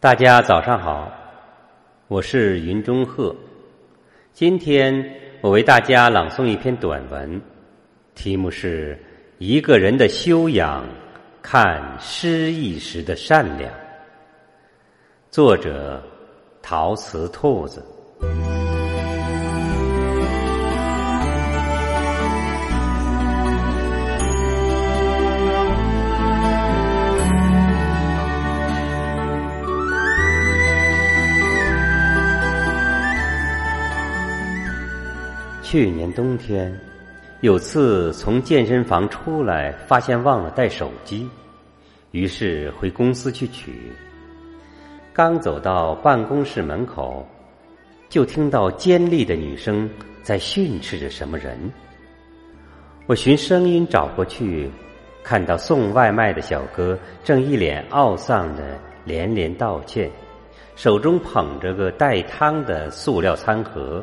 大家早上好，我是云中鹤。今天我为大家朗诵一篇短文，题目是一个人的修养，看失意时的善良。作者陶瓷兔子。去年冬天，有次从健身房出来，发现忘了带手机，于是回公司去取。刚走到办公室门口，就听到尖利的女声在训斥着什么人。我循声音找过去，看到送外卖的小哥正一脸懊丧的连连道歉，手中捧着个带汤的塑料餐盒，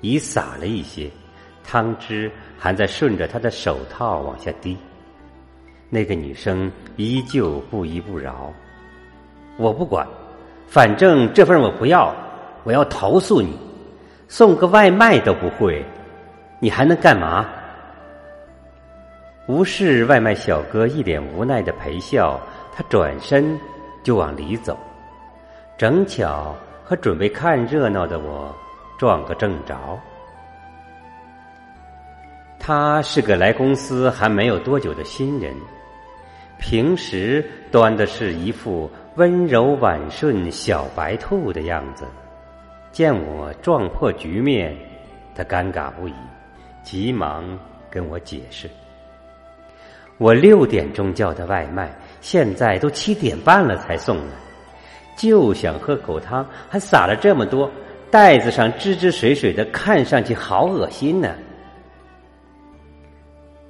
已洒了一些，汤汁还在顺着他的手套往下滴。那个女生依旧不依不饶，我不管，反正这份我不要，我要投诉你，送个外卖都不会，你还能干嘛？无视外卖小哥一脸无奈的陪笑，他转身就往里走，正巧和准备看热闹的我撞个正着。他是个来公司还没有多久的新人，平时端的是一副温柔婉顺小白兔的样子，见我撞破局面，他尴尬不已，急忙跟我解释，我6点钟叫的外卖，现在都7点半了才送来，就想喝口汤，还洒了这么多，袋子上支支水水的，看上去好恶心呢。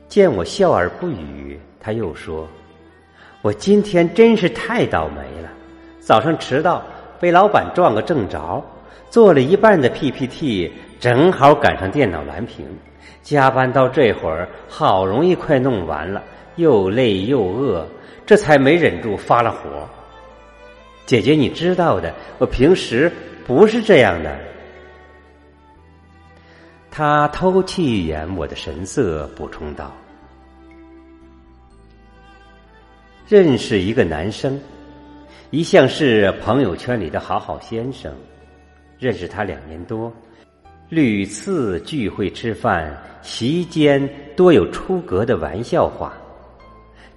见我笑而不语，他又说，我今天真是太倒霉了，早上迟到被老板撞个正着，做了一半的 PPT 正好赶上电脑蓝屏，加班到这会儿好容易快弄完了，又累又饿，这才没忍住发了火。姐姐你知道的，我平时不是这样的。他偷觑一眼我的神色，补充道，认识一个男生，一向是朋友圈里的好好先生，认识他2年多，屡次聚会吃饭，席间多有出格的玩笑话，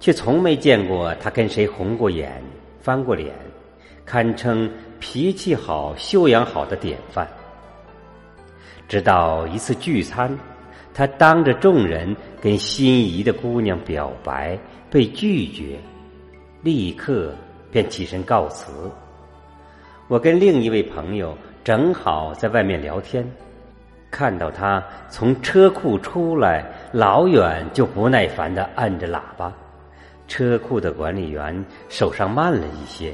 却从没见过他跟谁红过眼翻过脸，堪称脾气好修养好的典范。直到一次聚餐，他当着众人跟心仪的姑娘表白被拒绝，立刻便起身告辞。我跟另一位朋友正好在外面聊天，看到他从车库出来，老远就不耐烦地按着喇叭，车库的管理员手上慢了一些，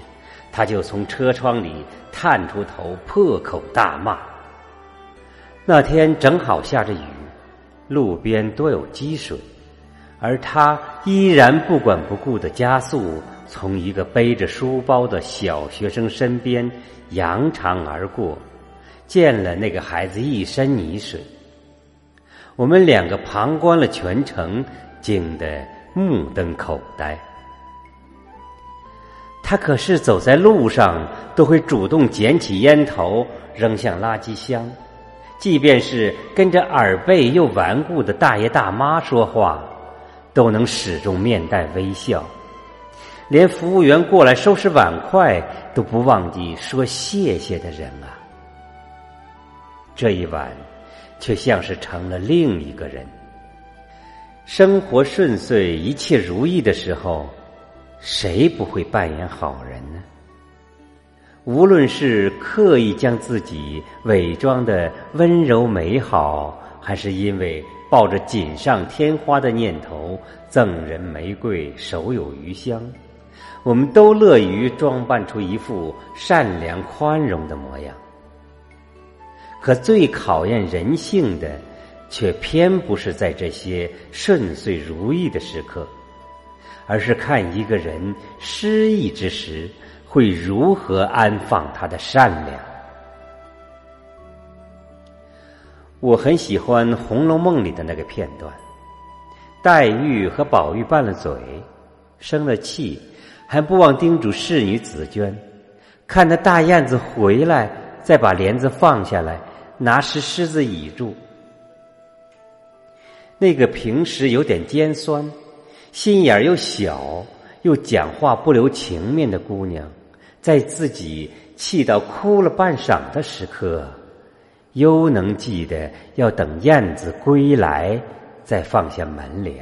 他就从车窗里探出头，破口大骂。那天正好下着雨，路边多有积水，而他依然不管不顾的加速，从一个背着书包的小学生身边扬长而过，溅了那个孩子一身泥水。我们2个旁观了全程，惊得目瞪口呆。他可是走在路上都会主动捡起烟头扔向垃圾箱，即便是跟着耳背又顽固的大爷大妈说话，都能始终面带微笑，连服务员过来收拾碗筷都不忘记说谢谢的人啊，这一晚却像是成了另一个人。生活顺遂一切如意的时候，谁不会扮演好人呢？无论是刻意将自己伪装的温柔美好，还是因为抱着锦上添花的念头，赠人玫瑰手有余香，我们都乐于装扮出一副善良宽容的模样。可最考验人性的，却偏不是在这些顺遂如意的时刻，而是看一个人失意之时，会如何安放他的善良。我很喜欢《红楼梦》里的那个片段，黛玉和宝玉拌了嘴，生了气，还不忘叮嘱侍女紫娟，看那大燕子回来再把帘子放下来，拿石狮子倚住。那个平时有点尖酸，心眼又小，又讲话不留情面的姑娘，在自己气到哭了半晌的时刻，犹能记得要等燕子归来再放下门帘。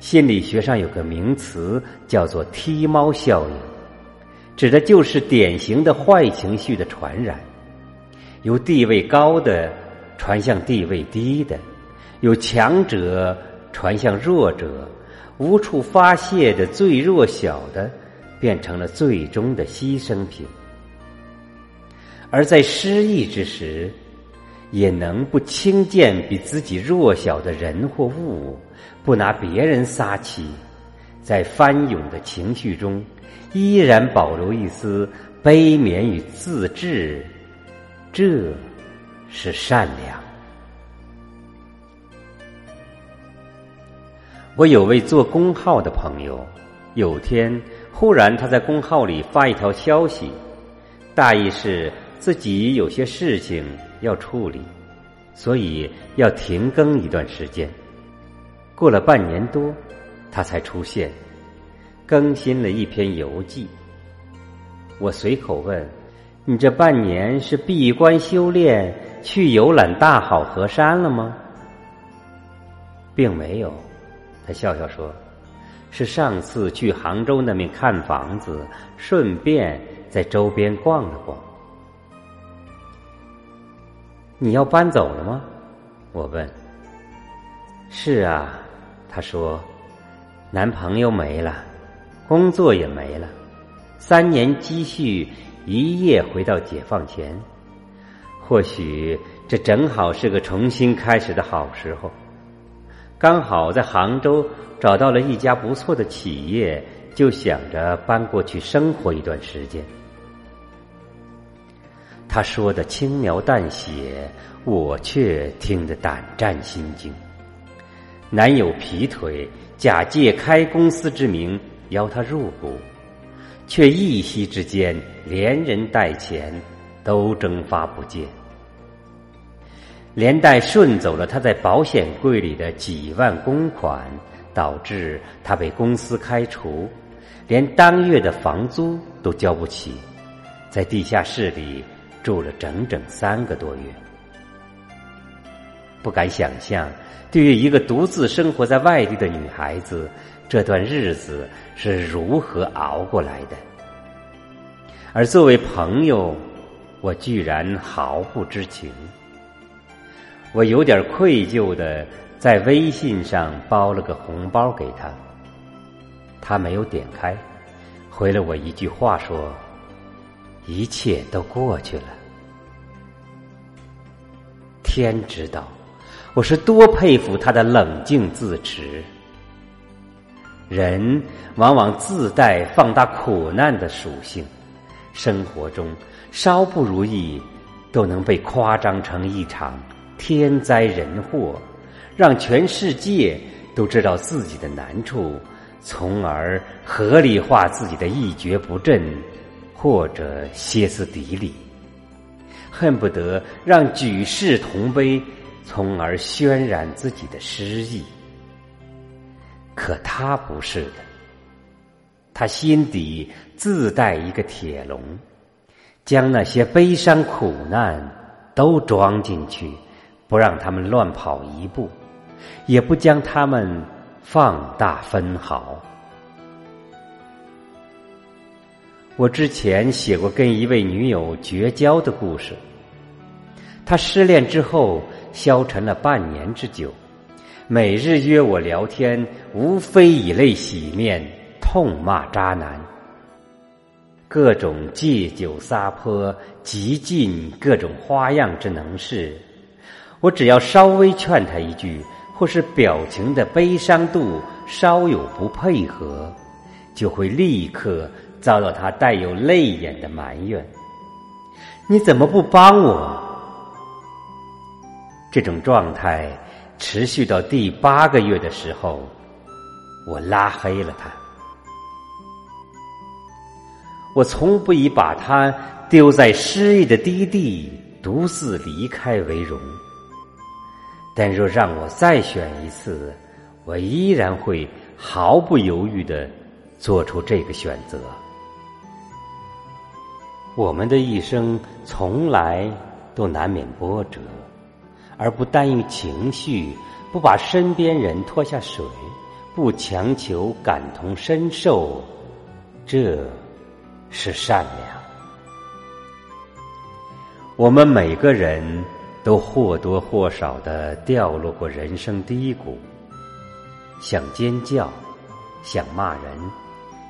心理学上有个名词叫做踢猫效应，指的就是典型的坏情绪的传染，由地位高的传向地位低的，由强者传向弱者，无处发泄的最弱小的变成了最终的牺牲品。而在失意之时，也能不轻贱比自己弱小的人或物，不拿别人撒气，在翻涌的情绪中依然保留一丝悲悯与自制，这是善良。我有位做公号的朋友，有天忽然他在公号里发一条消息，大意是自己有些事情要处理，所以要停更一段时间。过了半年多，他才出现，更新了一篇游记。我随口问：“你这半年是闭关修炼，去游览大好河山了吗？”并没有，他笑笑说：“是上次去杭州那边看房子，顺便在周边逛了逛。”你要搬走了吗？我问。是啊，他说，男朋友没了，工作也没了，3年积蓄一夜回到解放前，或许这正好是个重新开始的好时候。刚好在杭州找到了一家不错的企业，就想着搬过去生活一段时间。他说的轻描淡写，我却听得胆战心惊。男友劈腿，假借开公司之名邀他入股，却一夕之间连人带钱都蒸发不见，连带顺走了他在保险柜里的几万公款，导致他被公司开除，连当月的房租都交不起，在地下室里住了整整3个多月。不敢想象，对于一个独自生活在外地的女孩子，这段日子是如何熬过来的。而作为朋友，我居然毫不知情。我有点愧疚的在微信上包了个红包给他，他没有点开，回了我一句话说：“一切都过去了。”天知道，我是多佩服他的冷静自持。人往往自带放大苦难的属性，生活中稍不如意都能被夸张成一场天灾人祸，让全世界都知道自己的难处，从而合理化自己的一蹶不振或者歇斯底里，恨不得让举世同悲，从而渲染自己的失意。可他不是的，他心底自带一个铁笼，将那些悲伤苦难都装进去，不让他们乱跑一步，也不将他们放大分毫。我之前写过跟一位女友绝交的故事，她失恋之后消沉了半年之久，每日约我聊天，无非以泪洗面，痛骂渣男，各种借酒撒泼，极尽各种花样之能事。我只要稍微劝她一句，或是表情的悲伤度稍有不配合，就会立刻遭到他带有泪眼的埋怨：你怎么不帮我？这种状态持续到第8个月的时候，我拉黑了他。我从不以把他丢在失意的低地独自离开为荣，但若让我再选一次，我依然会毫不犹豫地做出这个选择。我们的一生从来都难免波折，而不耽于情绪，不把身边人拖下水，不强求感同身受，这是善良。我们每个人都或多或少地掉落过人生低谷，想尖叫，想骂人，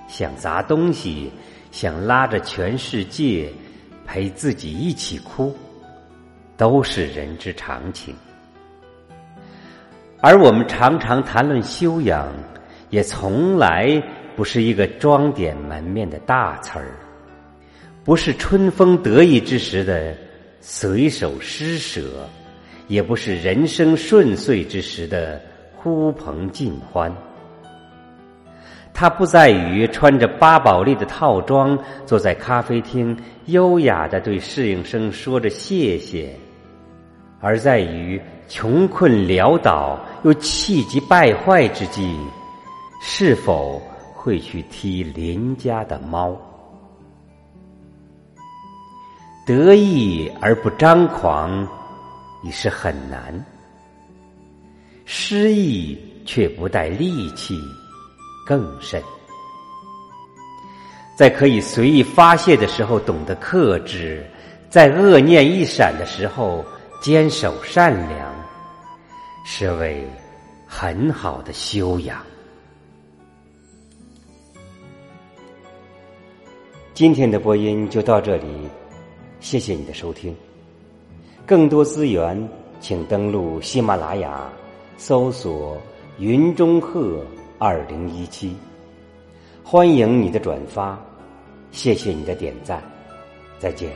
想砸东西，想拉着全世界陪自己一起哭，都是人之常情。而我们常常谈论修养，也从来不是一个装点门面的大词儿，不是春风得意之时的随手施舍，也不是人生顺遂之时的呼朋尽欢。它不在于穿着巴宝莉的套装，坐在咖啡厅优雅地对侍应生说着谢谢，而在于穷困潦倒又气急败坏之际，是否会去踢邻家的猫。得意而不张狂已是很难，失意却不带戾气更甚。在可以随意发泄的时候懂得克制，在恶念一闪的时候坚守善良，是为很好的修养。今天的播音就到这里，谢谢你的收听。更多资源请登录喜马拉雅，搜索云中鹤2017。欢迎你的转发，谢谢你的点赞，再见。